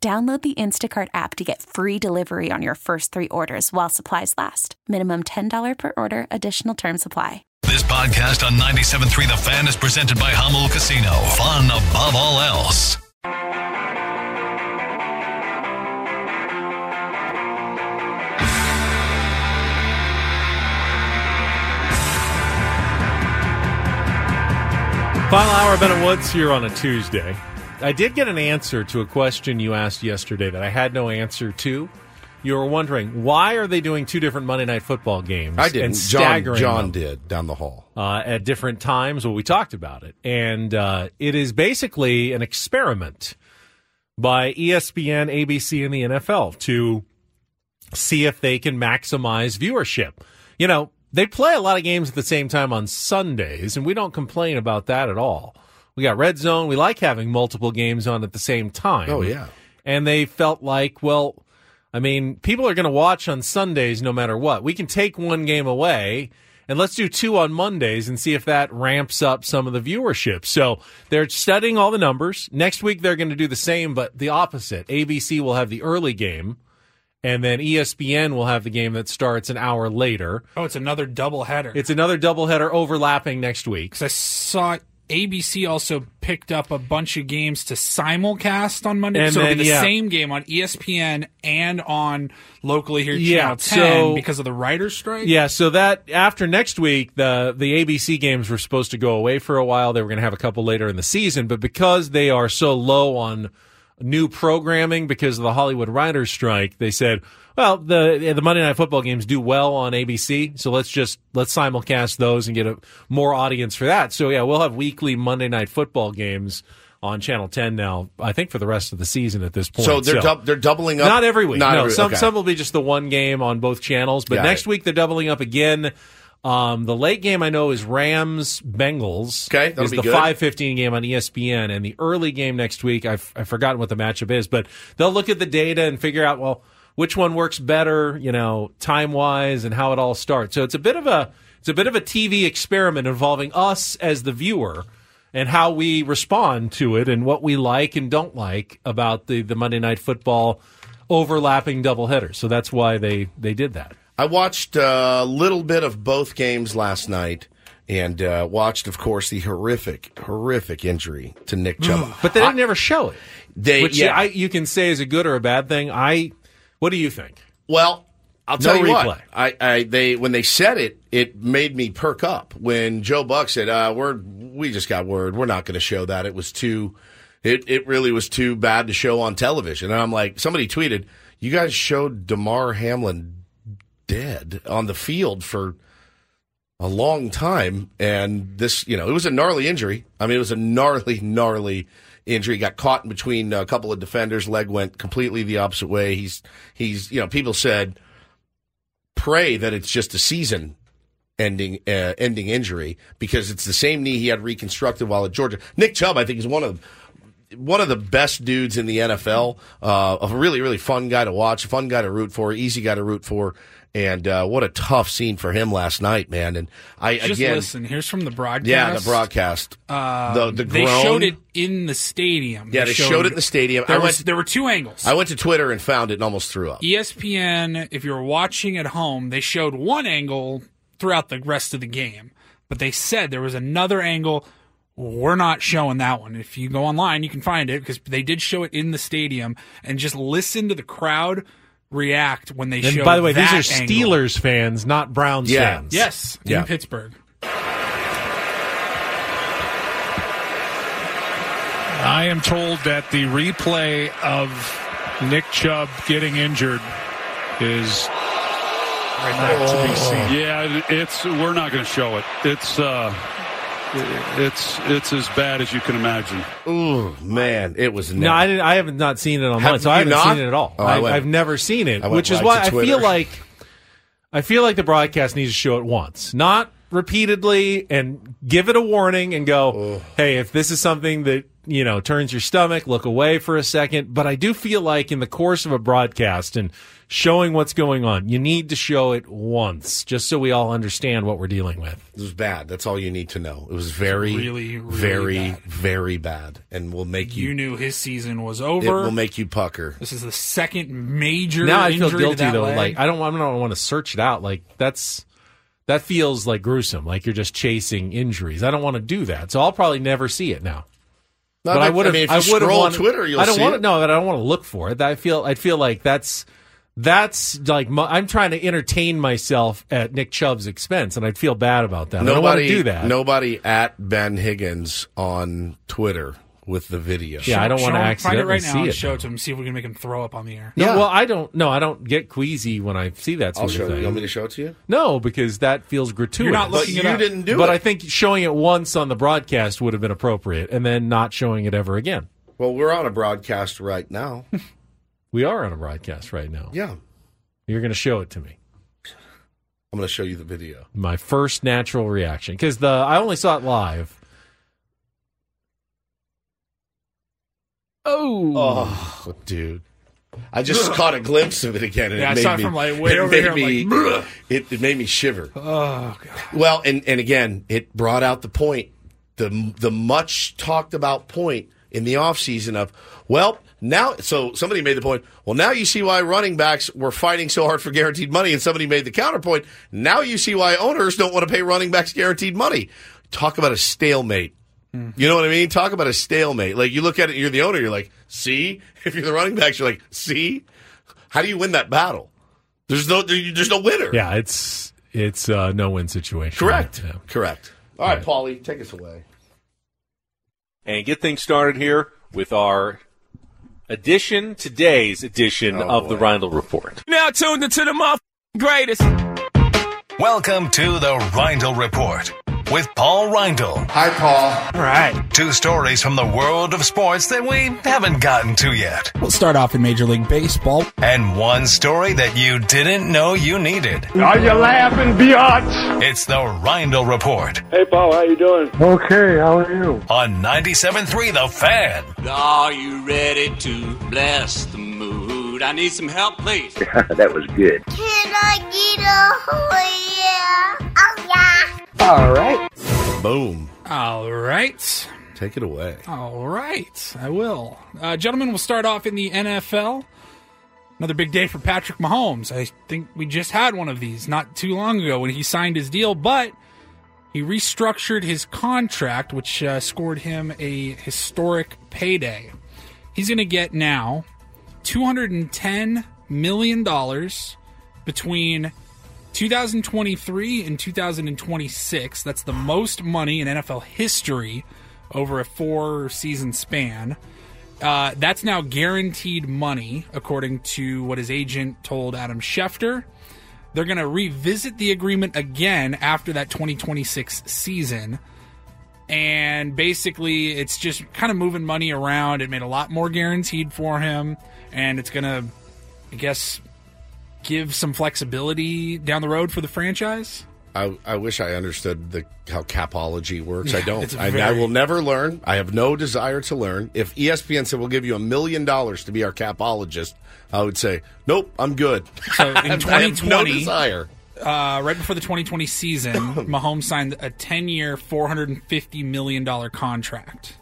Download the Instacart app to get free delivery on your first three orders while supplies last. Minimum $10 per order. Additional terms apply. This podcast on 97.3 The Fan is presented by Hummel Casino. Fun above all else. Final hour of Ben & Woods here on a Tuesday. I did get an answer to a question you asked yesterday that I had no answer to. You were wondering, why are they doing two different Monday Night Football games? I did. And staggering John did down the hall. At different times. Well, we talked about it. And it is basically an experiment by ESPN, ABC, and the NFL to see if they can maximize viewership. You know, they play a lot of games at the same time on Sundays, and we don't complain about that at all. We got Red Zone. We like having multiple games on at the same time. Oh, yeah. And they felt like, well, I mean, people are going to watch on Sundays no matter what. We can take one game away, and let's do two on Mondays and see if that ramps up some of the viewership. So they're studying all the numbers. Next week they're going to do the same, but the opposite. ABC will have the early game, and then ESPN will have the game that starts an hour later. Oh, it's another doubleheader. It's another doubleheader overlapping next week. Because I saw ABC also picked up a bunch of games to simulcast on Monday. And so it'll be the same game on ESPN and on locally here Channel 10 because of the writer's strike. Yeah, so that after next week, the ABC games were supposed to go away for a while. They were going to have a couple later in the season. But because they are so low on new programming because of the Hollywood writer's strike, they said, well, the Monday Night Football games do well on ABC, so let's simulcast those and get a more audience for that. So yeah, we'll have weekly Monday Night Football games on Channel 10 now, I think, for the rest of the season at this point. So they're doubling up? Not every week. Some will be just the one game on both channels, but next week they're doubling up again. The late game I know is Rams-Bengals. Okay, that'll be good. It's the 5:15 game on ESPN, and the early game next week, I've forgotten what the matchup is, but they'll look at the data and figure out, well, which one works better, you know, time-wise and how it all starts. So it's a bit of a TV experiment involving us as the viewer and how we respond to it and what we like and don't like about the Monday Night Football overlapping doubleheader. So that's why they did that. I watched a little bit of both games last night and watched, of course, the horrific injury to Nick Chubb. But they didn't ever show it, you can say is a good or a bad thing. What do you think? Well, I'll tell you what. When they said it, it made me perk up. When Joe Buck said, we just got word. We're not going to show that. It was it really was too bad to show on television. And I'm like, somebody tweeted, you guys showed Damar Hamlin dead on the field for a long time, and this, you know, it was a gnarly injury. I mean, it was a gnarly injury. Got caught in between a couple of defenders. Leg went completely the opposite way. He's you know, people said, pray that it's just a season-ending injury because it's the same knee he had reconstructed while at Georgia. Nick Chubb, I think, is one of the best dudes in the NFL, a really, really fun guy to watch, fun guy to root for, easy guy to root for, and what a tough scene for him last night, man. And listen, here's from the broadcast. Yeah, the broadcast. The groan. They showed it in the stadium. Yeah, they showed it in the stadium. There were two angles. I went to Twitter and found it and almost threw up. ESPN, if you were watching at home, they showed one angle throughout the rest of the game, but they said there was another angle We're not showing that one. If you go online, you can find it because they did show it in the stadium. And just listen to the crowd react when they show. By the way, these are Steelers angle. Fans, not Browns fans. Yes, in Pittsburgh. I am told that the replay of Nick Chubb getting injured is not to be seen. Yeah, we're not going to show it. It's as bad as you can imagine. Ooh, man, it was. No, I have not seen it online, so I haven't seen it at all. Oh, I've never seen it, which is why I feel like the broadcast needs to show it once, not repeatedly, and give it a warning and go, hey, if this is something that turns your stomach, look away for a second. But I do feel like in the course of a broadcast and showing what's going on, you need to show it once, just so we all understand what we're dealing with. It was bad. That's all you need to know. It was very, really, really very bad, and will make you. You knew his season was over. It will make you pucker. This is the second major. Now I feel guilty though. Leg. Like I don't want to search it out. Like that feels like gruesome. Like you're just chasing injuries. I don't want to do that. So I'll probably never see it now. Not but that, I would have. I mean, if you scroll on Twitter, you'll see it. No, but I don't want to look for it. I feel like that's. That's like I'm trying to entertain myself at Nick Chubb's expense, and I'd feel bad about that. Nobody, I don't want to do that. Nobody at Ben Higgins on Twitter with the video. Yeah, I don't want to accidentally see it. Find it right now and show it to him, see if we can make him throw up on the air. No, yeah. Well, I don't get queasy when I see that sort of thing. You want me to show it to you? No, because that feels gratuitous. You're not looking it up. Didn't do it. But I think showing it once on the broadcast would have been appropriate, and then not showing it ever again. Well, we're on a broadcast right now. We are on a broadcast right now. Yeah. You're going to show it to me. I'm going to show you the video. My first natural reaction. Because I only saw it live. Oh, dude. I just caught a glimpse of it again. And yeah, I saw it from way over here. It made me shiver. Oh, God. Well, and again, it brought out the point, the much talked about point in the offseason of, well, now, so somebody made the point, well, now you see why running backs were fighting so hard for guaranteed money, and somebody made the counterpoint, now you see why owners don't want to pay running backs guaranteed money. Talk about a stalemate. Mm-hmm. You know what I mean? Talk about a stalemate. Like, you look at it, you're the owner, you're like, see? If you're the running backs, you're like, see? How do you win that battle? There's no winner. Yeah, it's a no-win situation. Correct. Yeah. Correct. All right, Paulie, take us away. And get things started here with our today's edition of the Reindl Report. Now tuned into the motherfucking greatest. Welcome to the Reindl Report with Paul Reindl. Hi, Paul. All right. Two stories from the world of sports that we haven't gotten to yet. We'll start off in Major League Baseball. And one story that you didn't know you needed. Are you laughing, biatch? It's the Reindl Report. Hey, Paul, how you doing? Okay, how are you? On 97.3 The Fan. Are you ready to bless the mood? I need some help, please. That was good. Can I get a yeah? Oh, yeah. All right. Boom. All right. Take it away. All right. I will. Gentlemen, we'll start off in the NFL. Another big day for Patrick Mahomes. I think we just had one of these not too long ago when he signed his deal, but he restructured his contract, which scored him a historic payday. He's going to get now $210 million between 2023 and 2026, that's the most money in NFL history over a 4-season span. That's now guaranteed money, according to what his agent told Adam Schefter. They're going to revisit the agreement again after that 2026 season. And basically, it's just kind of moving money around. It made a lot more guaranteed for him. And it's going to, I guess, give some flexibility down the road for the franchise? I wish I understood how capology works. I don't. I will never learn. I have no desire to learn. If ESPN said we'll give you $1 million to be our capologist, I would say, nope, I'm good. So in 2020, I have no desire. Right before the 2020 season, Mahomes signed a 10-year, $450 million contract.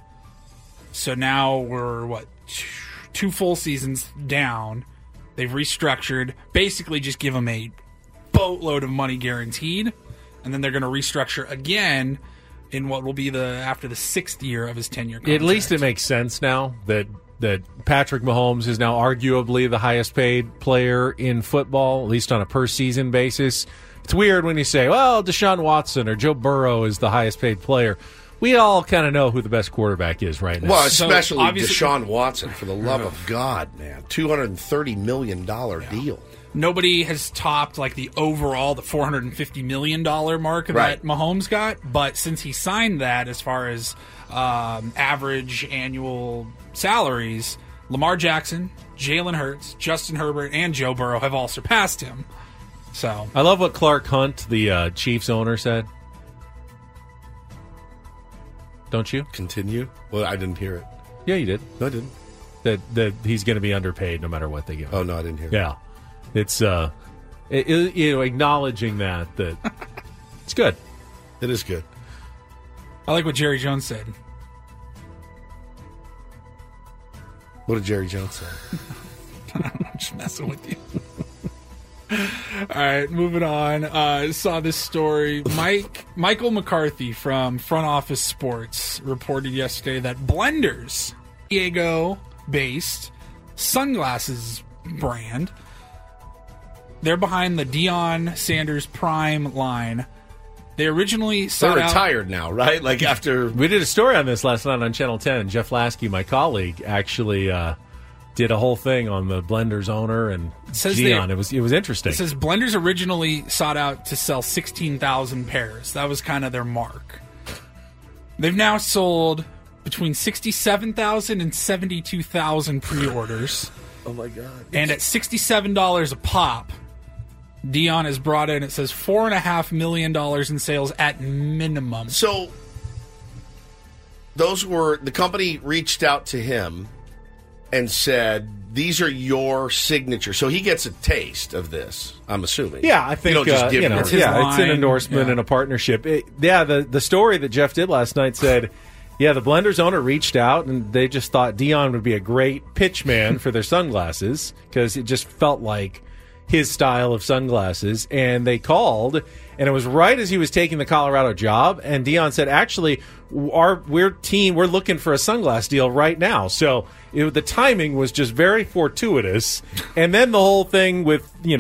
So now we're, two full seasons down. They've restructured, basically just give them a boatload of money guaranteed, and then they're going to restructure again in what will be the after the sixth year of his 10-year contract. At least it makes sense now that Patrick Mahomes is now arguably the highest-paid player in football, at least on a per-season basis. It's weird when you say, well, Deshaun Watson or Joe Burrow is the highest-paid player. We all kind of know who the best quarterback is right now. Well, especially Deshaun Watson, for the love of God, man. $230 million deal. Nobody has topped the $450 million mark that Mahomes got, but since he signed that, as far as average annual salaries, Lamar Jackson, Jalen Hurts, Justin Herbert, and Joe Burrow have all surpassed him. So I love what Clark Hunt, the Chiefs owner, said. Don't you? Continue? Well, I didn't hear it. Yeah, you did. No, I didn't. That he's going to be underpaid no matter what they give him. Oh, no, I didn't hear it. Yeah. It's acknowledging that it's good. It is good. I like what Jerry Jones said. What did Jerry Jones say? I'm just messing with you. All right, moving on. Saw this story. Michael McCarthy from Front Office Sports reported yesterday that Blenders, San Diego-based sunglasses brand, they're behind the Deion Sanders Prime line. They originally sought out... They're retired now, right? After we did a story on this last night on Channel 10. Jeff Lasky, my colleague, actually did a whole thing on the Blenders owner and Deion. It was interesting. It says Blenders originally sought out to sell 16,000 pairs. That was kind of their mark. They've now sold between 67,000 and 72,000 pre-orders. Oh, my God. And at $67 a pop... Deion has brought in, it says, $4.5 million in sales at minimum. So, the company reached out to him and said, these are your signature. So he gets a taste of this, I'm assuming. Yeah, I think it's an endorsement and a partnership. The story that Jeff did last night said, the Blenders owner reached out and they just thought Deion would be a great pitch man for their sunglasses because it just felt like his style of sunglasses, and they called, and it was right as he was taking the Colorado job, and Deion said, actually, we're looking for a sunglass deal right now. So the timing was just very fortuitous, and then the whole thing with, Jay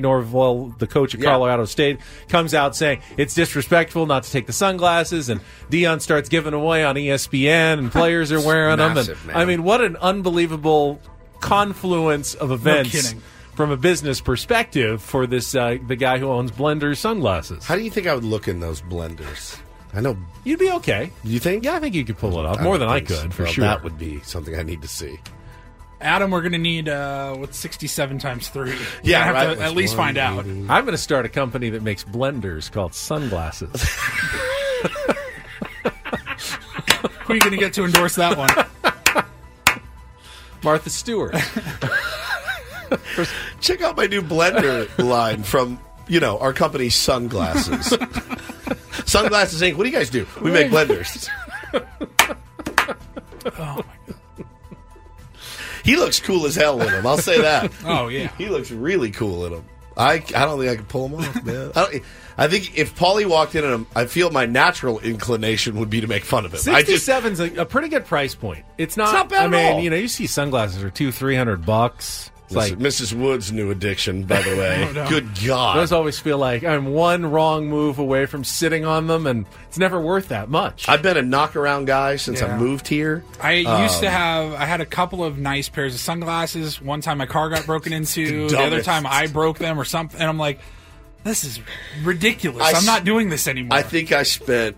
Norvell, the coach of Colorado State, comes out saying it's disrespectful not to take the sunglasses, and Deion starts giving away on ESPN, and players are wearing them. And, I mean, what an unbelievable confluence of events. No kidding. From a business perspective, for this the guy who owns Blenders sunglasses. How do you think I would look in those Blenders? I know you'd be okay. You think? Yeah, I think you could pull it off more than I could for sure. That would be something I need to see. Adam, we're going to need 67 times 3. Yeah, have to at least find out. I'm going to start a company that makes blenders called sunglasses. Who are you going to get to endorse that one? Martha Stewart. Check out my new blender line from, our company's sunglasses. Sunglasses Inc. What do you guys do? We make blenders. Oh, my God. He looks cool as hell in them. I'll say that. Oh, yeah. He looks really cool in them. I don't think I can pull them off, man. I think if Paulie walked in on him, I feel my natural inclination would be to make fun of him. 67's a pretty good price point. It's not bad at all. I mean, you see sunglasses are $200-$300. It's Mrs. Wood's new addiction, by the way. Oh, no. Good God. Those always feel like I'm one wrong move away from sitting on them, and it's never worth that much. I've been a knock-around guy since I moved here. I used to have... I had a couple of nice pairs of sunglasses. One time my car got broken into. The other time I broke them or something. And I'm like, this is ridiculous. I'm not doing this anymore. I think I spent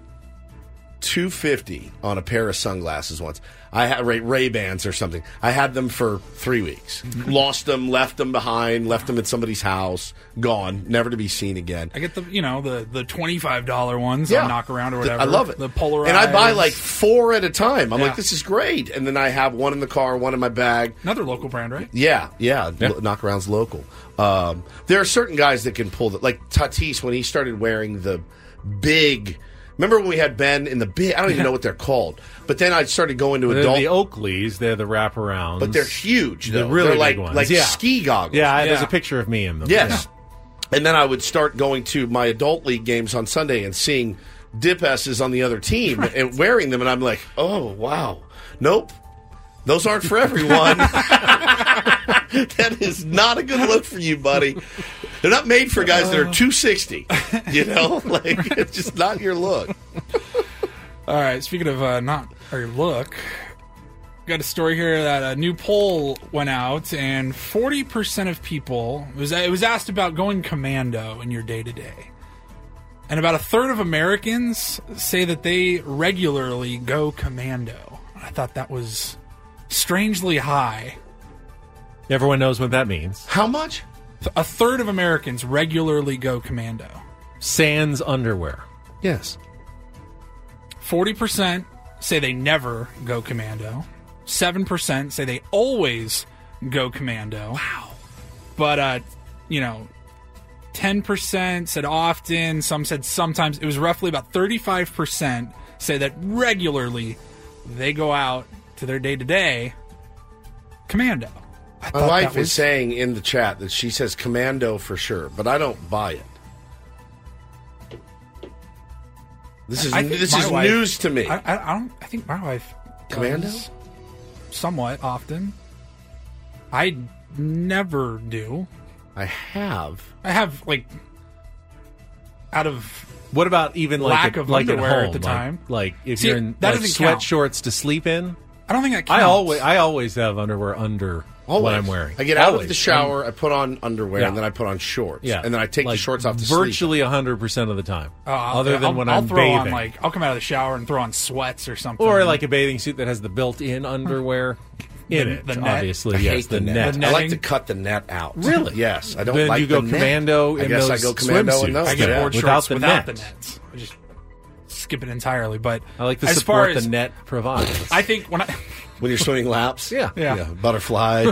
$250 on a pair of sunglasses once. I had Ray-Bans or something. I had them for 3 weeks. Lost them, left them behind, left them at somebody's house, gone, never to be seen again. I get the $25 ones on Knockaround or whatever. I love it. The polarized. And I buy 4 at a time. I'm like, this is great. And then I have one in the car, one in my bag. Another local brand, right? Yeah. Knockaround's local. There are certain guys that can pull that. Like Tatis, when he started wearing the big... Remember when we had Ben in the big... I don't even know what they're called. But then I started going to adult... The Oakleys, they're the wraparounds. But they're huge, though. They're really big ones. Like ski goggles. Yeah, there's a picture of me in them. Yes. Yeah. And then I would start going to my adult league games on Sunday and seeing dip asses on the other team and wearing them, and I'm like, oh, wow. Nope. Those aren't for everyone. That is not a good look for you, buddy. They're not made for guys that are 260. You know? Like, it's just not your look. All right, speaking of not your look, got a story here that a new poll went out, and 40% of people, it was asked about going commando in your day-to-day. And about a third of Americans say that they regularly go commando. I thought that was strangely high. Everyone knows what that means. How much? A third of Americans regularly go commando. Sans underwear. Yes. 40% say they never go commando. 7% say they always go commando. Wow. But, 10% said often, some said sometimes. It was roughly about 35% say that regularly they go out to their day-to-day commando. My wife is saying in the chat that she says commando for sure, but I don't buy it. This is wife, news to me. I think my wife commando somewhat often. I never do. I have like out of what about even lack like a, of like underwear at home, at the time. Like if you're in like sweatshorts to sleep in. I don't think that counts. I always have underwear under what I'm wearing. I get out of the shower, I put on underwear, and then I put on shorts, and then I take the shorts off to sleep. Virtually 100% of the time, other than when I'm bathing. I'll come out of the shower and throw on sweats or something. Or like a bathing suit that has the built-in underwear in it, obviously. I hate the net. I like to cut the net out. Really? Yes, I don't like the net. Then you go commando in those swimsuits. I guess I go commando in those. I get board shorts without the nets. I just skip it entirely, but I like the support the net provides. I think when you're swimming laps, butterfly,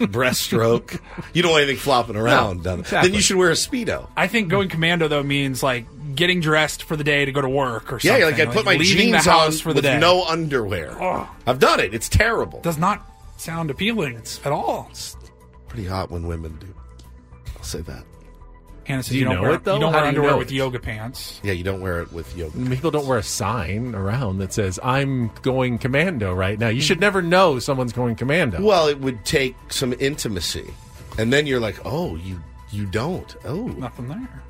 breaststroke, you don't want anything flopping around. No, exactly. Then you should wear a Speedo. I think going commando though means like getting dressed for the day to go to work or something. Yeah, like I put my jeans on for the day. No underwear. Oh, I've done it. It's terrible. Does not sound appealing at all. It's pretty hot when women do. I'll say that. Hannah says you don't wear underwear with yoga pants. Yeah, you don't wear it with yoga pants. People don't wear a sign around that says, I'm going commando right now. You should never know someone's going commando. Well, it would take some intimacy. And then you're like, oh, you don't. Oh. Nothing there.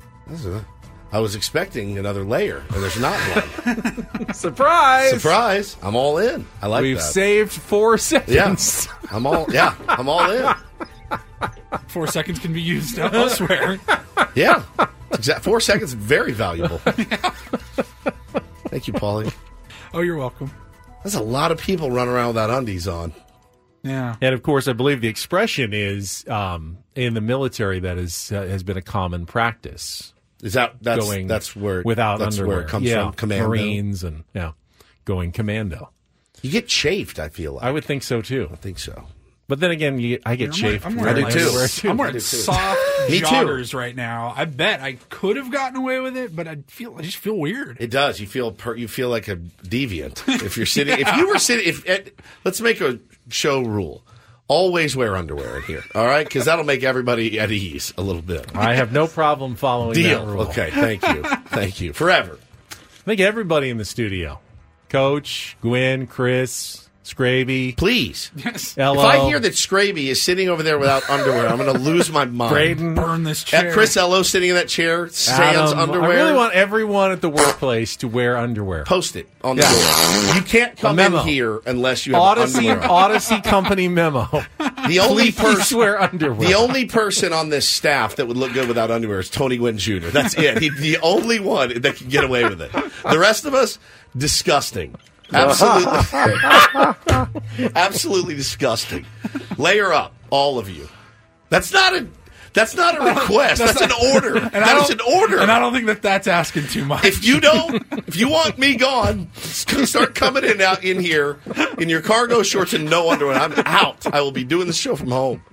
I was expecting another layer, and there's not one. Surprise! Surprise. I'm all in. I like We've saved 4 seconds. Yeah. I'm all in. 4 seconds can be used elsewhere. Yeah. 4 seconds, very valuable. Yeah. Thank you, Paulie. Oh, you're welcome. There's a lot of people running around without undies on. Yeah. And, of course, I believe the expression is in the military that has been a common practice. Is that's where it comes from, commando. Marines and going commando. You get chafed, I feel like. I would think so, too. I think so. But then again, I get chafed. I do too. I'm wearing soft joggers right now. I bet I could have gotten away with it, but I just feel weird. It does. You feel you feel like a deviant if you're sitting. Yeah. If you were sitting, let's make a show rule. Always wear underwear in here, all right? Because that'll make everybody at ease a little bit. I have no problem following that rule. Okay, thank you. Thank you. Forever. I think everybody in the studio, Coach, Gwen, Chris, Scraby. Please. Yes. Hello. If I hear that Scraby is sitting over there without underwear, I'm going to lose my mind. Braden, burn this chair. At Chris Ello sitting in that chair, sans underwear. I really want everyone at the workplace to wear underwear. Post it on the door. You can't come in here unless you have underwear on. Odyssey Company memo. The only person wear underwear. The only person on this staff that would look good without underwear is Tony Gwynn Jr. That's it. He's the only one that can get away with it. The rest of us, disgusting. Absolutely, absolutely disgusting. Layer up, all of you. That's not a request. That's an order. That is an order. And I don't think that's asking too much. If you want me gone, start coming in out in here in your cargo shorts and no underwear. I'm out. I will be doing the show from home.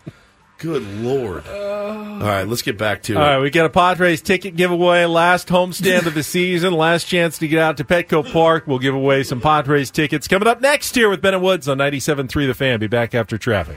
Good Lord. All right, let's get back to it. All right, we got a Padres ticket giveaway, last homestand of the season, last chance to get out to Petco Park. We'll give away some Padres tickets. Coming up next here with Bennett Woods on 97.3 The Fan. Be back after traffic.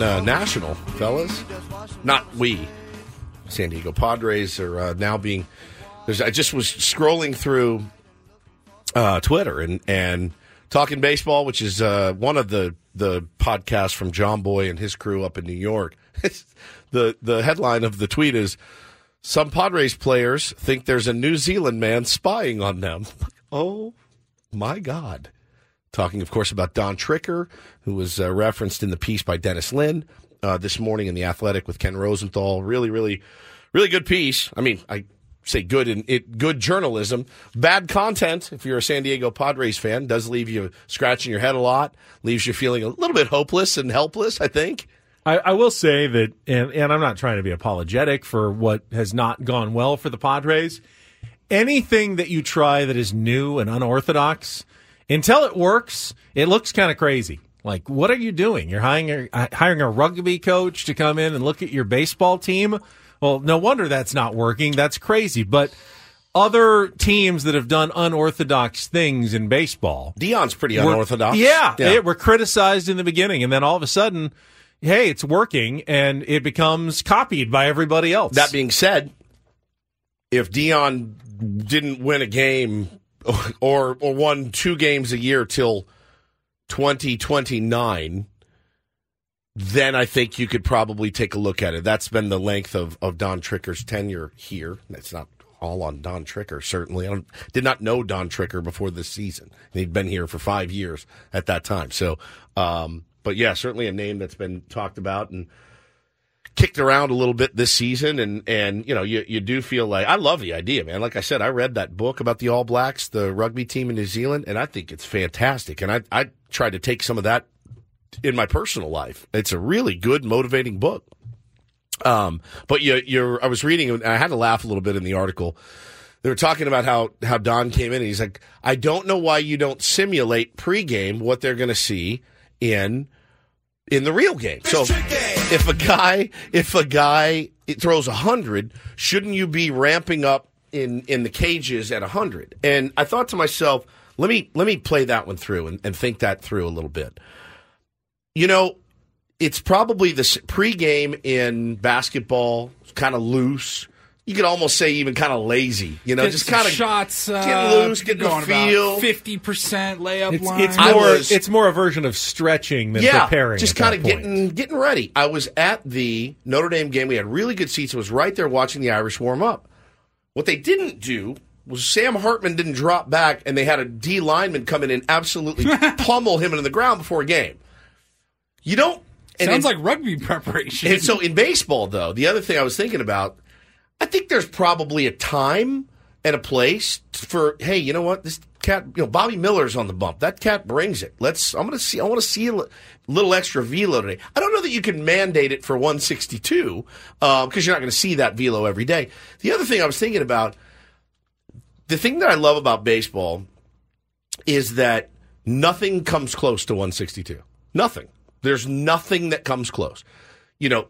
Non-national, fellas. Not we. San Diego Padres are now being... I just was scrolling through Twitter and Talking Baseball, which is one of the podcasts from John Boy and his crew up in New York. The headline of the tweet is, "Some Padres players think there's a New Zealand man spying on them." Oh, my God. Talking, of course, about Don Tricker, who was referenced in the piece by Dennis Lin this morning in The Athletic with Ken Rosenthal. Really, really, really good piece. I mean, I say good in it, good journalism. Bad content, if you're a San Diego Padres fan, does leave you scratching your head a lot, leaves you feeling a little bit hopeless and helpless, I think. I will say that, and I'm not trying to be apologetic for what has not gone well for the Padres, anything that you try that is new and unorthodox, until it works, it looks kind of crazy. Like, what are you doing? You're hiring a rugby coach to come in and look at your baseball team? Well, no wonder that's not working. That's crazy. But other teams that have done unorthodox things in baseball. Deion's pretty unorthodox. They were criticized in the beginning, and then all of a sudden, hey, it's working, and it becomes copied by everybody else. That being said, if Deion didn't win a game... Or won two games a year till 2029, then I think you could probably take a look at it. That's been the length of Don Tricker's tenure here. That's not all on Don Tricker, certainly. I did not know Don Tricker before this season. He'd been here for 5 years at that time. So, but yeah, certainly a name that's been talked about and kicked around a little bit this season, and you know, you do feel like, I love the idea, man. Like I said, I read that book about the All Blacks, the rugby team in New Zealand, and I think it's fantastic. And I try to take some of that in my personal life. It's a really good, motivating book. But I was reading, and I had to laugh a little bit in the article. They were talking about how Don came in, and he's like, I don't know why you don't simulate pregame what they're going to see in the real game. So if a guy it throws 100, shouldn't you be ramping up in the cages at 100? And I thought to myself, let me play that one through and think that through a little bit. You know, it's probably the pregame in basketball, kind of loose. You could almost say even kind of lazy, you know, just kind of shots, get loose, get the feel. 50% layup line. It's more a version of stretching than preparing. Just kind of getting ready. I was at the Notre Dame game. We had really good seats. I was right there watching the Irish warm up. What they didn't do was Sam Hartman didn't drop back, and they had a D lineman come in and absolutely pummel him into the ground before a game. You don't. Sounds like rugby preparation. And so in baseball, though, the other thing I was thinking about. I think there's probably a time and a place for, hey, you know what, this cat, you know, Bobby Miller's on the bump. That cat brings it. I want to see a little extra velo today. I don't know that you can mandate it for 162 because you're not going to see that velo every day. The other thing I was thinking about, the thing that I love about baseball is that nothing comes close to 162. Nothing. There's nothing that comes close. You know,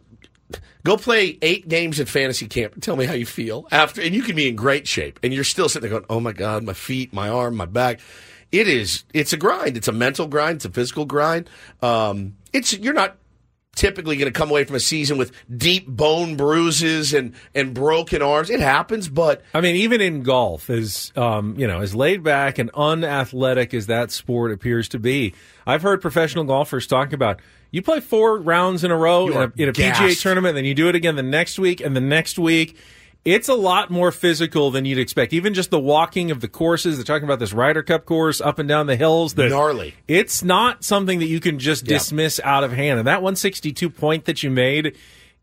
Go play 8 games at fantasy camp and tell me how you feel after. And you can be in great shape, and you're still sitting there going, "Oh my God, my feet, my arm, my back." It is. It's a grind. It's a mental grind. It's a physical grind. You're not typically going to come away from a season with deep bone bruises and broken arms. It happens, but I mean, even in golf, as laid back and unathletic as that sport appears to be, I've heard professional golfers talk about. You play 4 rounds in a row in a PGA tournament, then you do it again the next week and the next week. It's a lot more physical than you'd expect. Even just the walking of the courses. They're talking about this Ryder Cup course up and down the hills. Gnarly. It's not something that you can just dismiss out of hand. And that 162 point that you made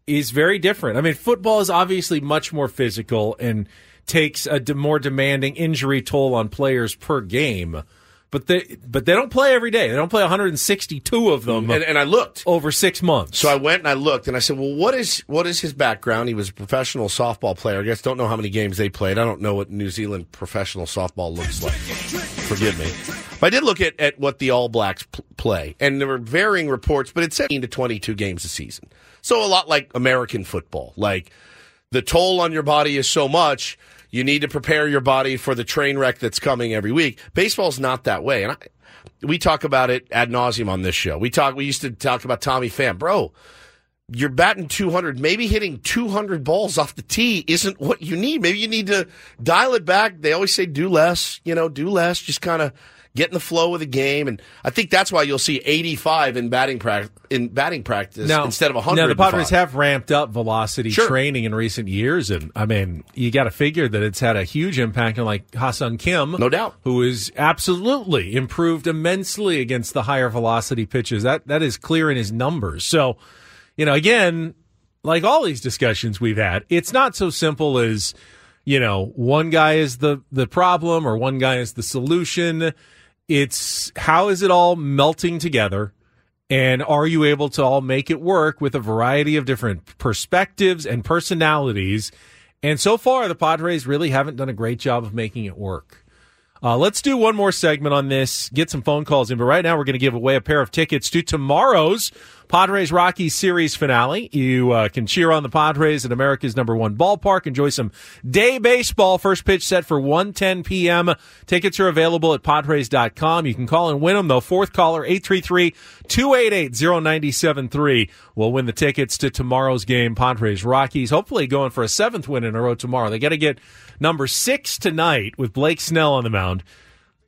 is very different. I mean, football is obviously much more physical and takes a more demanding injury toll on players per game. But they don't play every day. They don't play 162 of them. And I looked over 6 months. So I went and I looked and I said, well, what is his background? He was a professional softball player. I guess don't know how many games they played. I don't know what New Zealand professional softball looks like. Forgive me. But I did look at what the All Blacks play, and there were varying reports, but it's 17 to 22 games a season. So a lot like American football. Like the toll on your body is so much. You need to prepare your body for the train wreck that's coming every week. Baseball's not that way. And we talk about it ad nauseum on this show. We used to talk about Tommy Pham. Bro, you're batting 200. Maybe hitting 200 balls off the tee isn't what you need. Maybe you need to dial it back. They always say do less. Just kind of get in the flow of the game. And I think that's why you'll see 85 in batting practice now, instead of 100. Now, the Padres have ramped up velocity training in recent years. And, I mean, you got to figure that it's had a huge impact on, like, Ha-Sung Kim. No doubt. Who is absolutely improved immensely against the higher velocity pitches. That is clear in his numbers. So, again, like all these discussions we've had, it's not so simple as, one guy is the problem or one guy is the solution. It's how is it all melting together, and are you able to all make it work with a variety of different perspectives and personalities? And so far, the Padres really haven't done a great job of making it work. Let's do one more segment on this, get some phone calls in. But right now, we're going to give away a pair of tickets to tomorrow's Padres-Rockies series finale. You can cheer on the Padres at America's #1 ballpark. Enjoy some day baseball. First pitch set for 1:10 p.m. Tickets are available at Padres.com. You can call and win them, though. Fourth caller, 833-288-0973, will win the tickets to tomorrow's game, Padres-Rockies. Hopefully going for a 7th win in a row tomorrow. They got to get number 6 tonight with Blake Snell on the mound.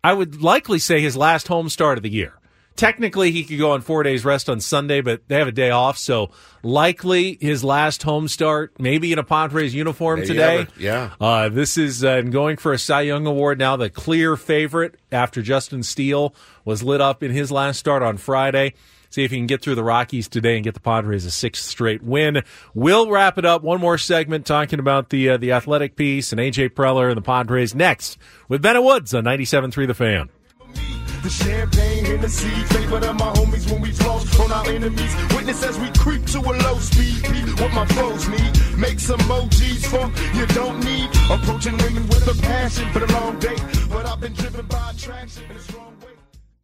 I would likely say his last home start of the year. Technically, he could go on 4 days rest on Sunday, but they have a day off, so likely his last home start, maybe in a Padres uniform today. Yeah. This is going for a Cy Young Award now, the clear favorite after Justin Steele was lit up in his last start on Friday. See if he can get through the Rockies today and get the Padres a 6th straight win. We'll wrap it up. One more segment talking about the athletic piece and A.J. Preller and the Padres next with Bennett Woods on 97.3 The Fan. The champagne and the seed, favorite of my homies when we floss on our enemies. Witness as we creep to a low speed. What my pros need, make some emojis for you don't need. Approaching women with a passion for the long date, but I've been driven by attraction in a strong way.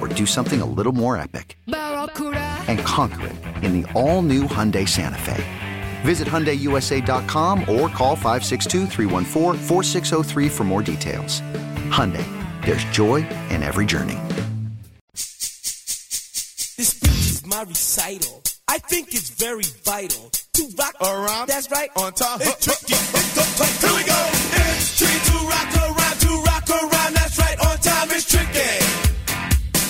or do something a little more epic and conquer it in the all-new Hyundai Santa Fe. Visit HyundaiUSA.com or call 562-314-4603 for more details. Hyundai, there's joy in every journey. This speech is my recital. I think it's very vital to rock around. That's right. On top. It's tricky. It's the play. Here we go. It's tricky to rock around. To rock around. That's right. On time. It's tricky.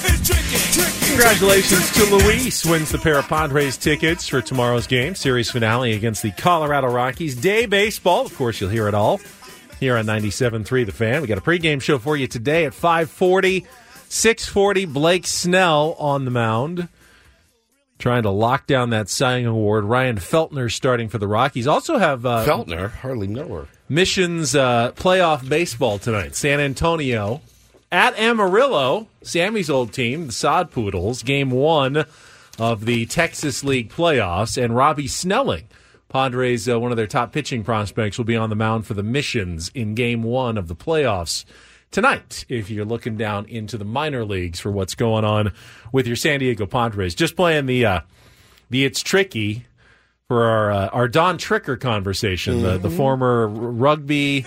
It's tricky. Tricky. Congratulations to Luis. Wins the pair of Padres tickets for tomorrow's game. Series finale against the Colorado Rockies. Day baseball. Of course, you'll hear it all here on 97.3 The Fan. We got a pregame show for you today at 5:40. 6:40, Blake Snell on the mound, trying to lock down that Cy Young Award. Ryan Feltner starting for the Rockies. Also have... Feltner? Hardly know her. Missions playoff baseball tonight. San Antonio at Amarillo, Sammy's old team, the Sod Poodles, game one of the Texas League playoffs. And Robbie Snelling, Padres, one of their top pitching prospects, will be on the mound for the Missions in game one of the playoffs tonight, if you're looking down into the minor leagues for what's going on with your San Diego Padres. Just playing the It's Tricky for our Don Tricker conversation, the former rugby,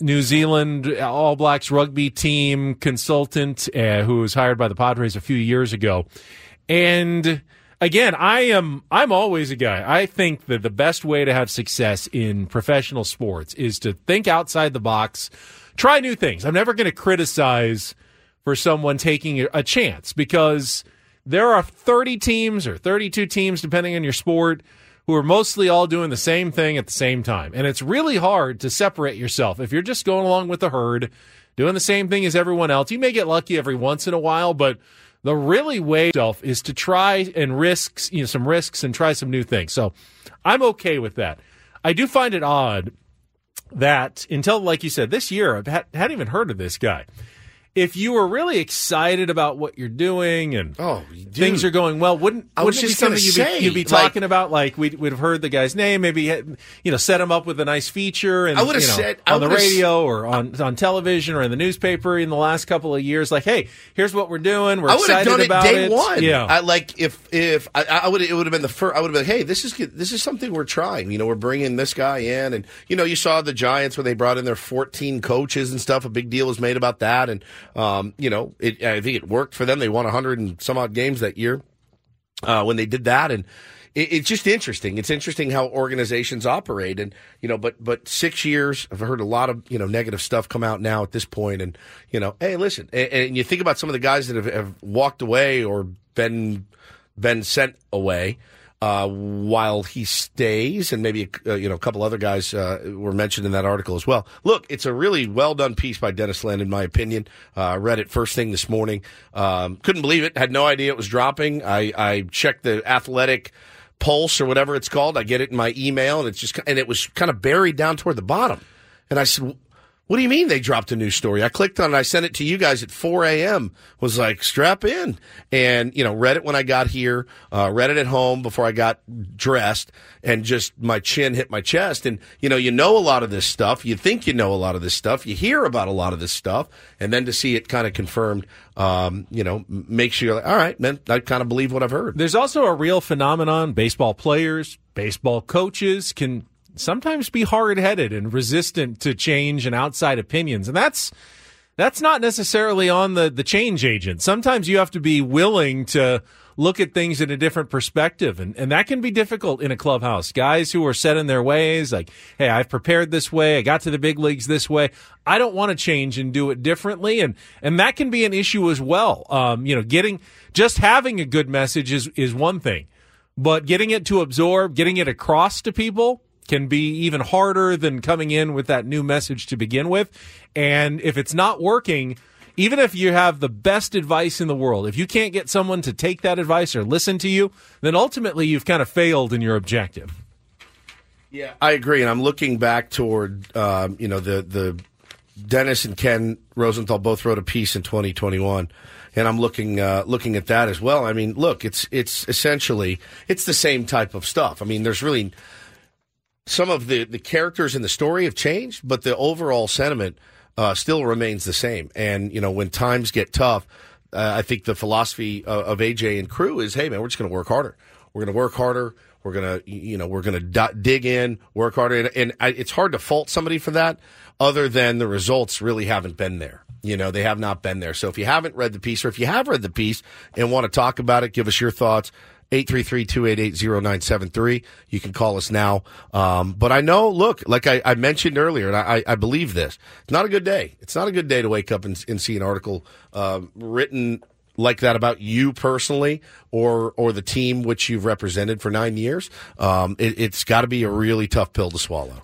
New Zealand All Blacks rugby team consultant who was hired by the Padres a few years ago. And again, I'm always a guy. I think that the best way to have success in professional sports is to think outside the box, try new things. I'm never going to criticize for someone taking a chance, because there are 30 teams or 32 teams, depending on your sport, who are mostly all doing the same thing at the same time. And it's really hard to separate yourself. If you're just going along with the herd, doing the same thing as everyone else, you may get lucky every once in a while, but the really way itself is to try and risks and try some new things. So I'm okay with that. I do find it odd that until, like you said, this year, I hadn't even heard of this guy. If you were really excited about what you're doing and things are going well, wouldn't it be something you'd be talking about? Like, we'd have heard the guy's name, maybe set him up with a nice feature, and on the radio or on television or in the newspaper in the last couple of years. Like, hey, here's what we're doing. We're excited about it. I would have done it day one. Yeah, I would have been, hey, this is something we're trying. We're bringing this guy in, and you saw the Giants where they brought in their 14 coaches and stuff. A big deal was made about that, and I think it worked for them. They won 100 and some odd games that year when they did that, and it's just interesting. It's interesting how organizations operate, and but 6 years, I've heard a lot of negative stuff come out now at this point, and hey, listen, and you think about some of the guys that have walked away or been sent away. While he stays, and maybe a couple other guys were mentioned in that article as well. Look, it's a really well done piece by Dennis Lin, in my opinion. I read it first thing this morning. Couldn't believe it. Had no idea it was dropping. I checked the Athletic Pulse or whatever it's called. I get it in my email, and it was kind of buried down toward the bottom. And I said, what do you mean they dropped a new story? I clicked on it. I sent it to you guys at 4 a.m. Was like, strap in. And, read it when I got here, read it at home before I got dressed, and just my chin hit my chest. And, a lot of this stuff. You think you know a lot of this stuff. You hear about a lot of this stuff. And then to see it kind of confirmed, makes you like, all right, man, I kind of believe what I've heard. There's also a real phenomenon. Baseball players, baseball coaches can sometimes be hard-headed and resistant to change and outside opinions. And that's not necessarily on the change agent. Sometimes you have to be willing to look at things in a different perspective, and that can be difficult in a clubhouse. Guys who are set in their ways, like, hey, I've prepared this way, I got to the big leagues this way, I don't want to change and do it differently, and that can be an issue as well. Having a good message is one thing, but getting it to absorb, getting it across to people, can be even harder than coming in with that new message to begin with. And if it's not working, even if you have the best advice in the world, if you can't get someone to take that advice or listen to you, then ultimately you've kind of failed in your objective. Yeah, I agree. And I'm looking back toward, the Dennis and Ken Rosenthal both wrote a piece in 2021. And I'm looking at that as well. I mean, look, it's essentially, it's the same type of stuff. I mean, there's really... some of the characters in the story have changed, but the overall sentiment still remains the same. And, when times get tough, I think the philosophy of AJ and crew is, hey man, we're just going to work harder. We're going to work harder. We're going to, dig in, work harder. And it's hard to fault somebody for that, other than the results really haven't been there. They have not been there. So if you haven't read the piece, or if you have read the piece and want to talk about it, give us your thoughts. 833-288-0973. You can call us now. But I know, look, like I mentioned earlier, and I believe this, it's not a good day. It's not a good day to wake up and see an article written like that about you personally or the team which you've represented for 9 years. It's got to be a really tough pill to swallow.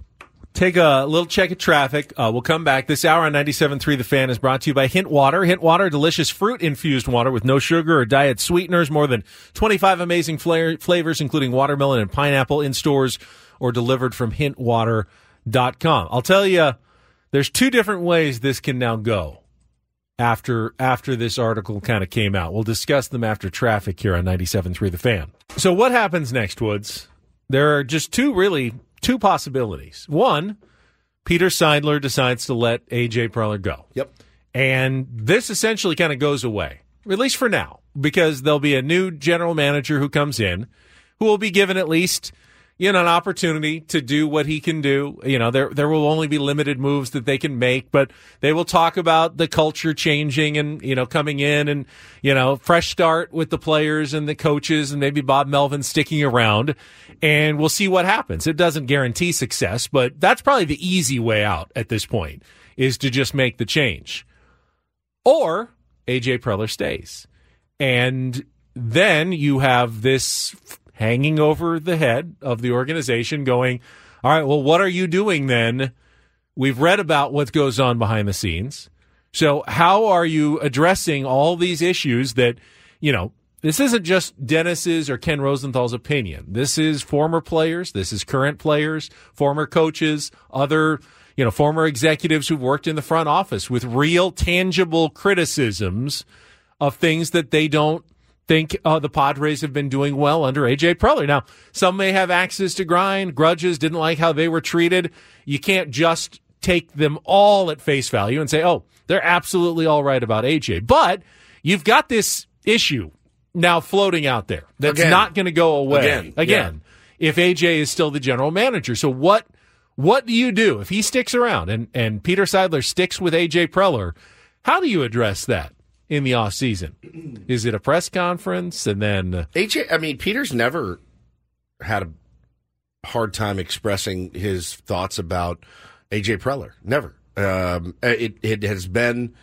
Take a little check of traffic. We'll come back. This hour on 97.3 The Fan is brought to you by Hint Water. Hint Water, delicious fruit-infused water with no sugar or diet sweeteners. More than 25 amazing flavors, including watermelon and pineapple, in stores or delivered from hintwater.com. I'll tell you, there's two different ways this can now go after this article kind of came out. We'll discuss them after traffic here on 97.3 The Fan. So what happens next, Woods? There are just two possibilities. One, Peter Seidler decides to let A.J. Preller go. Yep. And this essentially kind of goes away, at least for now, because there'll be a new general manager who comes in who will be given at least an opportunity to do what he can do. There will only be limited moves that they can make, but they will talk about the culture changing and, coming in and, fresh start with the players and the coaches and maybe Bob Melvin sticking around, and we'll see what happens. It doesn't guarantee success, but that's probably the easy way out at this point, is to just make the change. Or A.J. Preller stays. And then you have this hanging over the head of the organization going, all right, well, what are you doing then? We've read about what goes on behind the scenes. So how are you addressing all these issues that, this isn't just Dennis's or Ken Rosenthal's opinion. This is former players. This is current players, former coaches, other, former executives who've worked in the front office with real tangible criticisms of things that they don't think the Padres have been doing well under A.J. Preller. Now, some may have axes to grind, grudges, didn't like how they were treated. You can't just take them all at face value and say, oh, they're absolutely all right about A.J. But you've got this issue now floating out there that's not going to go away again if A.J. is still the general manager. So what do you do if he sticks around and Peter Seidler sticks with A.J. Preller? How do you address that in the off season? Is it a press conference? And then Peter's never had a hard time expressing his thoughts about A.J. Preller. Never. It has been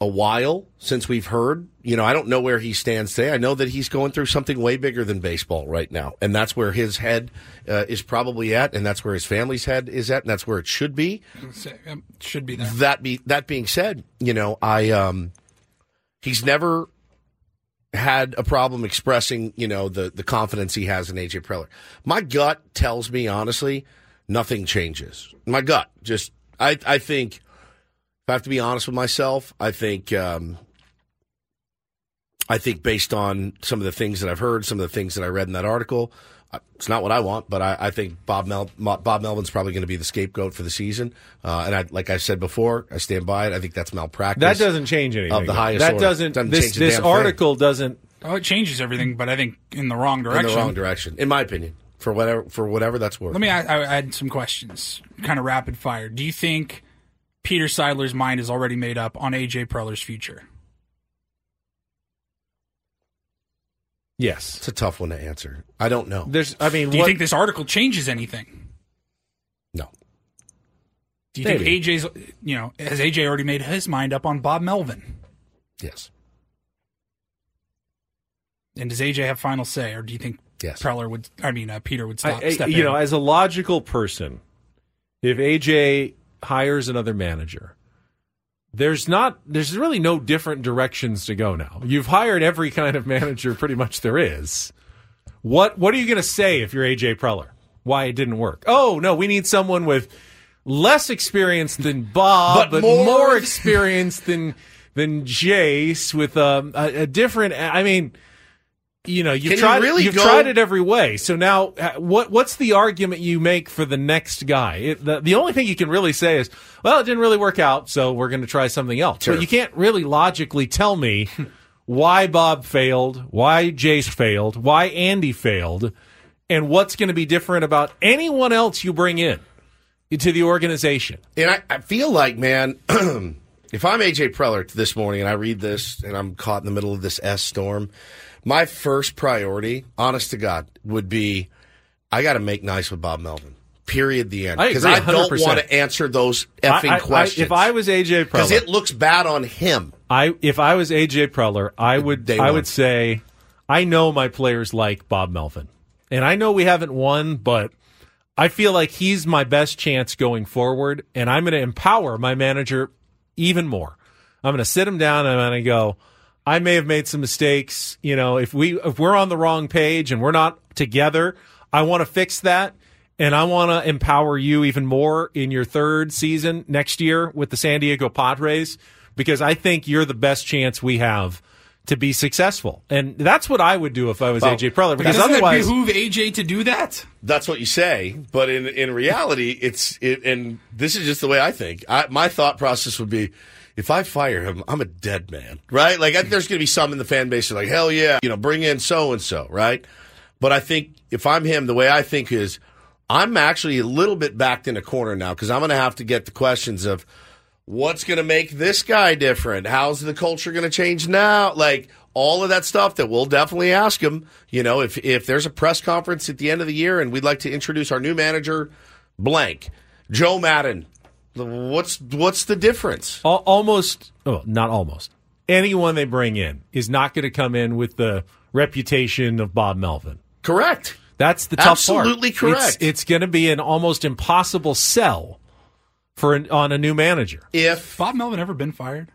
a while since we've heard. I don't know where he stands today. I know that he's going through something way bigger than baseball right now, and that's where his head is probably at, and that's where his family's head is at, and that's where it should be. It should be there. That being said, he's never had a problem expressing, the confidence he has in A.J. Preller. My gut tells me, honestly, nothing changes. My gut. I think, if I have to be honest with myself, I think based on some of the things that I've heard, some of the things that I read in that article, it's not what I want, but I think Bob Melvin's probably going to be the scapegoat for the season. And like I said before, I stand by it. I think that's malpractice. That doesn't change anything. Of the highest order. This article doesn't. Oh, it changes everything, but I think in the wrong direction. In my opinion, for whatever that's worth. Let me add some questions, kind of rapid fire. Do you think Peter Seidler's mind is already made up on A.J. Preller's future? Yes. It's a tough one to answer. I don't know. Do you think this article changes anything? No. Do you think AJ's, has AJ already made his mind up on Bob Melvin? Yes. And does AJ have final say, or do you think Peter would step in? As a logical person, if AJ hires another manager, there's really no different directions to go now. You've hired every kind of manager pretty much there is. What are you going to say if you're A.J. Preller? Why it didn't work? Oh, no, we need someone with less experience than Bob, but more experience than Jace, with a different – you know, you've tried it every way. So now what's the argument you make for the next guy? The only thing you can really say is, well, it didn't really work out, so we're going to try something else. Sure. But you can't really logically tell me why Bob failed, why Jace failed, why Andy failed, and what's going to be different about anyone else you bring in to the organization. And I feel like, man, if I'm A.J. Preller this morning and I read this and I'm caught in the middle of this S storm, my first priority, honest to God, would be I got to make nice with Bob Melvin. Period, the end. Because I don't want to answer those effing questions. If I was A.J. Preller. Because it looks bad on him. If I was A.J. Preller, I would say, I know my players like Bob Melvin. And I know we haven't won, but I feel like he's my best chance going forward. And I'm going to empower my manager even more. I'm going to sit him down and I'm going to go, I may have made some mistakes. You know, if we're on the wrong page and we're not together, I want to fix that, and I want to empower you even more in your third season next year with the San Diego Padres, because I think you're the best chance we have to be successful. And that's what I would do if I was A.J. Preller. Because otherwise, doesn't it behoove A.J. to do that? That's what you say, but in reality, and this is just the way I think. My thought process would be, if I fire him, I'm a dead man, right? Like, there's going to be some in the fan base that are like, hell yeah, you know, bring in so-and-so, right? But I think if I'm him, the way I think is I'm actually a little bit backed in a corner now, because I'm going to have to get the questions of what's going to make this guy different? How's the culture going to change now? Like, all of that stuff that we'll definitely ask him. You know, if there's a press conference at the end of the year and we'd like to introduce our new manager, blank, Joe Madden, What's the difference? Anyone they bring in is not going to come in with the reputation of Bob Melvin. Correct. That's the tough part. Absolutely correct. It's going to be an almost impossible sell on a new manager. If Bob Melvin ever been fired?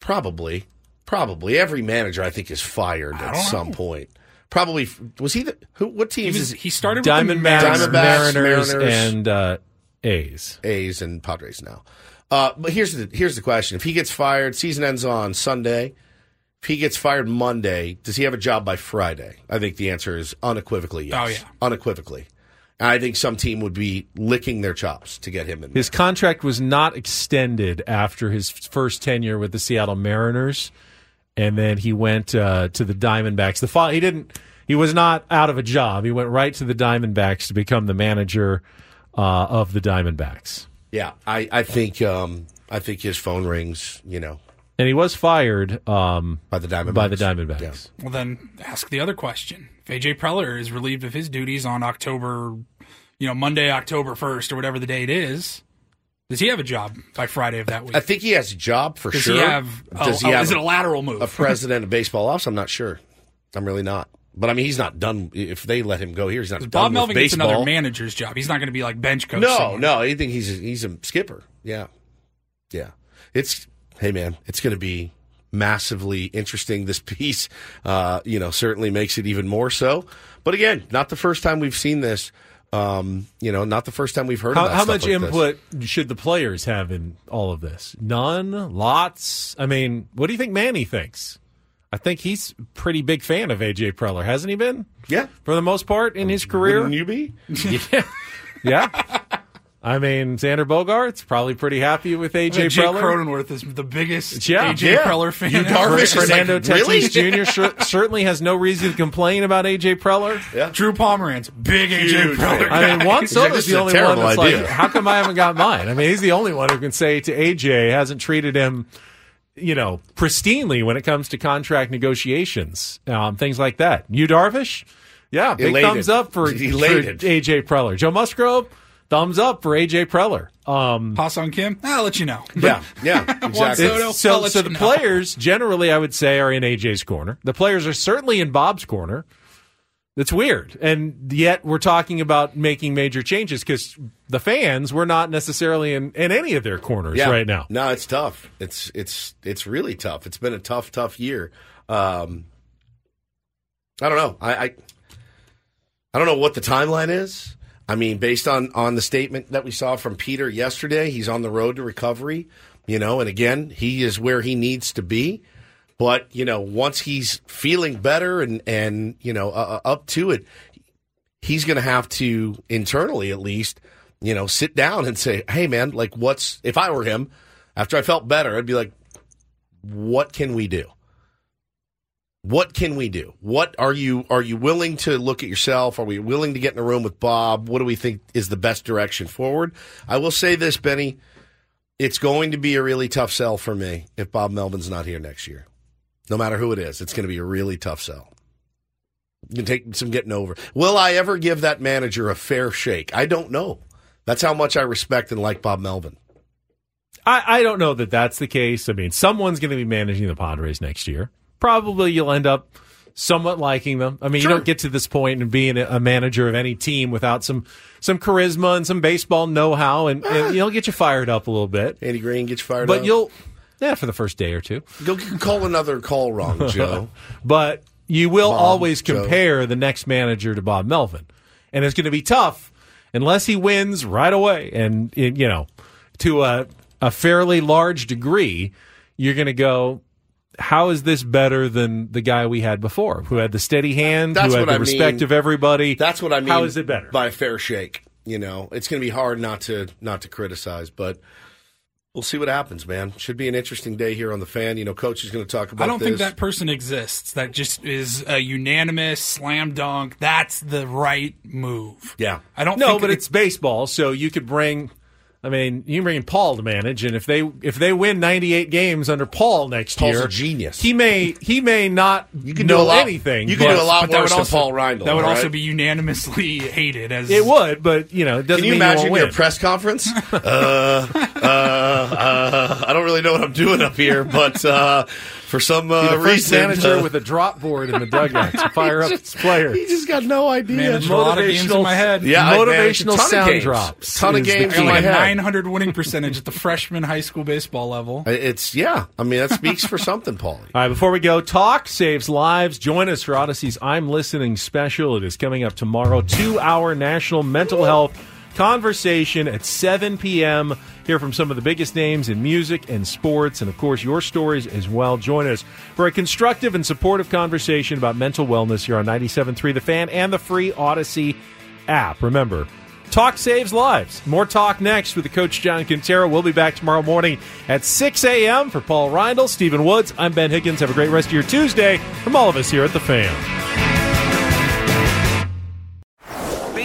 Probably. Every manager, I think, is fired at some point. Probably. Was he what teams? He started with Diamondbacks, Mariners and A's and Padres now. But here's the question. If he gets fired, season ends on Sunday. If he gets fired Monday, does he have a job by Friday? I think the answer is unequivocally yes. Oh, yeah. Unequivocally. And I think some team would be licking their chops to get him in there. His contract was not extended after his first tenure with the Seattle Mariners, and then he went to the Diamondbacks. He was not out of a job. He went right to the Diamondbacks to become the manager of the Diamondbacks. Yeah, I think his phone rings, you know. And he was fired by the Diamondbacks. Yeah. Well, then ask the other question. If A.J. Preller is relieved of his duties on Monday, October 1st, or whatever the date is, does he have a job by Friday of that week? I think he has a job for sure. Is it a lateral move? A president of baseball office? I'm not sure. I'm really not. But, I mean, he's not done. If they let him go here, he's not done. Bob Melvin gets another manager's job. He's not going to be like bench coach. No. I think he's a skipper. Yeah. It's going to be massively interesting. This piece, certainly makes it even more so. But, again, not the first time we've seen this. Not the first time we've heard about stuff like this. How much input should the players have in all of this? None? Lots? I mean, what do you think Manny thinks? I think he's a pretty big fan of A.J. Preller, hasn't he been? Yeah. For the most part in his career. Wouldn't you be? Yeah. I mean, Xander Bogaerts's probably pretty happy with A.J. Preller. Cronenworth is the biggest A.J. Preller fan. Fernando Tatis Jr. certainly has no reason to complain about A.J. Preller. Yeah. Drew Pomeranz, big A.J. Preller guy. I mean, Juan Soto's the only one that's like, how come I haven't got mine? I mean, he's the only one who can say to A.J. hasn't treated him pristinely when it comes to contract negotiations, things like that. You Darvish? Yeah, big elated. Thumbs up for A.J. Preller. Joe Musgrove? Thumbs up for A.J. Preller. Ha-Sung Kim? I'll let you know. Yeah, exactly. So the players, generally, I would say, are in A.J.'s corner. The players are certainly in Bob's corner. That's weird. And yet we're talking about making major changes because the fans were not necessarily in any of their corners right now. No, it's tough. It's really tough. It's been a tough year. I don't know. I don't know what the timeline is. I mean, based on the statement that we saw from Peter yesterday, he's on the road to recovery, and again, he is where he needs to be. But, you know, once he's feeling better and you know, up to it, he's going to have to, internally at least, you know, sit down and say, hey, man, like, what's, if I were him, after I felt better, I'd be like, what can we do? What can we do? What are you willing to look at yourself? Are we willing to get in a room with Bob? What do we think is the best direction forward? I will say this, Benny. It's going to be a really tough sell for me if Bob Melvin's not here next year. No matter who it is, it's going to be a really tough sell. You can take some getting over. Will I ever give that manager a fair shake? I don't know. That's how much I respect and like Bob Melvin. I don't know that that's the case. I mean, someone's going to be managing the Padres next year. Probably you'll end up somewhat liking them. I mean, sure. You don't get to this point and being a manager of any team without some charisma and some baseball know-how, and you'll get you fired up a little bit. Andy Green gets fired up. But you'll, yeah, for the first day or two. You'll call another call wrong, Joe. But you will always compare the next manager to Bob Melvin. And it's going to be tough unless he wins right away. And, you know, to a fairly large degree, you're going to go, how is this better than the guy we had before, who had the steady hand, who had the respect of everybody? That's what I mean. How is it better? By a fair shake, you know. It's going to be hard not to criticize, but we'll see what happens, man. Should be an interesting day here on The Fan. You know, Coach is going to talk about this. I don't think that person exists. That just is a unanimous slam dunk. That's the right move. Yeah. But it's baseball, so you could bring... I mean, you bring Paul to manage, and if they win 98 games under Paul next year, a genius. He may not know anything. You can do a lot worse than Paul Reindl. That would also be unanimously hated. As it would, but you know, it doesn't. Can you imagine your press conference? I don't really know what I'm doing up here, but for some reason, manager with a drop board in the dugout to fire up his player. He just got no idea. Managed a lot of games in my head. Yeah, motivational sound drops. Ton of games in my head. 900 winning percentage at the freshman high school baseball level. I mean, that speaks for something, Paulie. All right, before we go, talk saves lives. Join us for Odyssey's I'm Listening special. It is coming up tomorrow, 2-hour national mental health conversation at 7 p.m. Hear from some of the biggest names in music and sports, and, of course, your stories as well. Join us for a constructive and supportive conversation about mental wellness here on 97.3 The Fan and the free Odyssey app. Remember, talk saves lives. More talk next with the Coach John Quintero. We'll be back tomorrow morning at 6 a.m. For Paul Reindl, Stephen Woods, I'm Ben Higgins. Have a great rest of your Tuesday from all of us here at The Fan.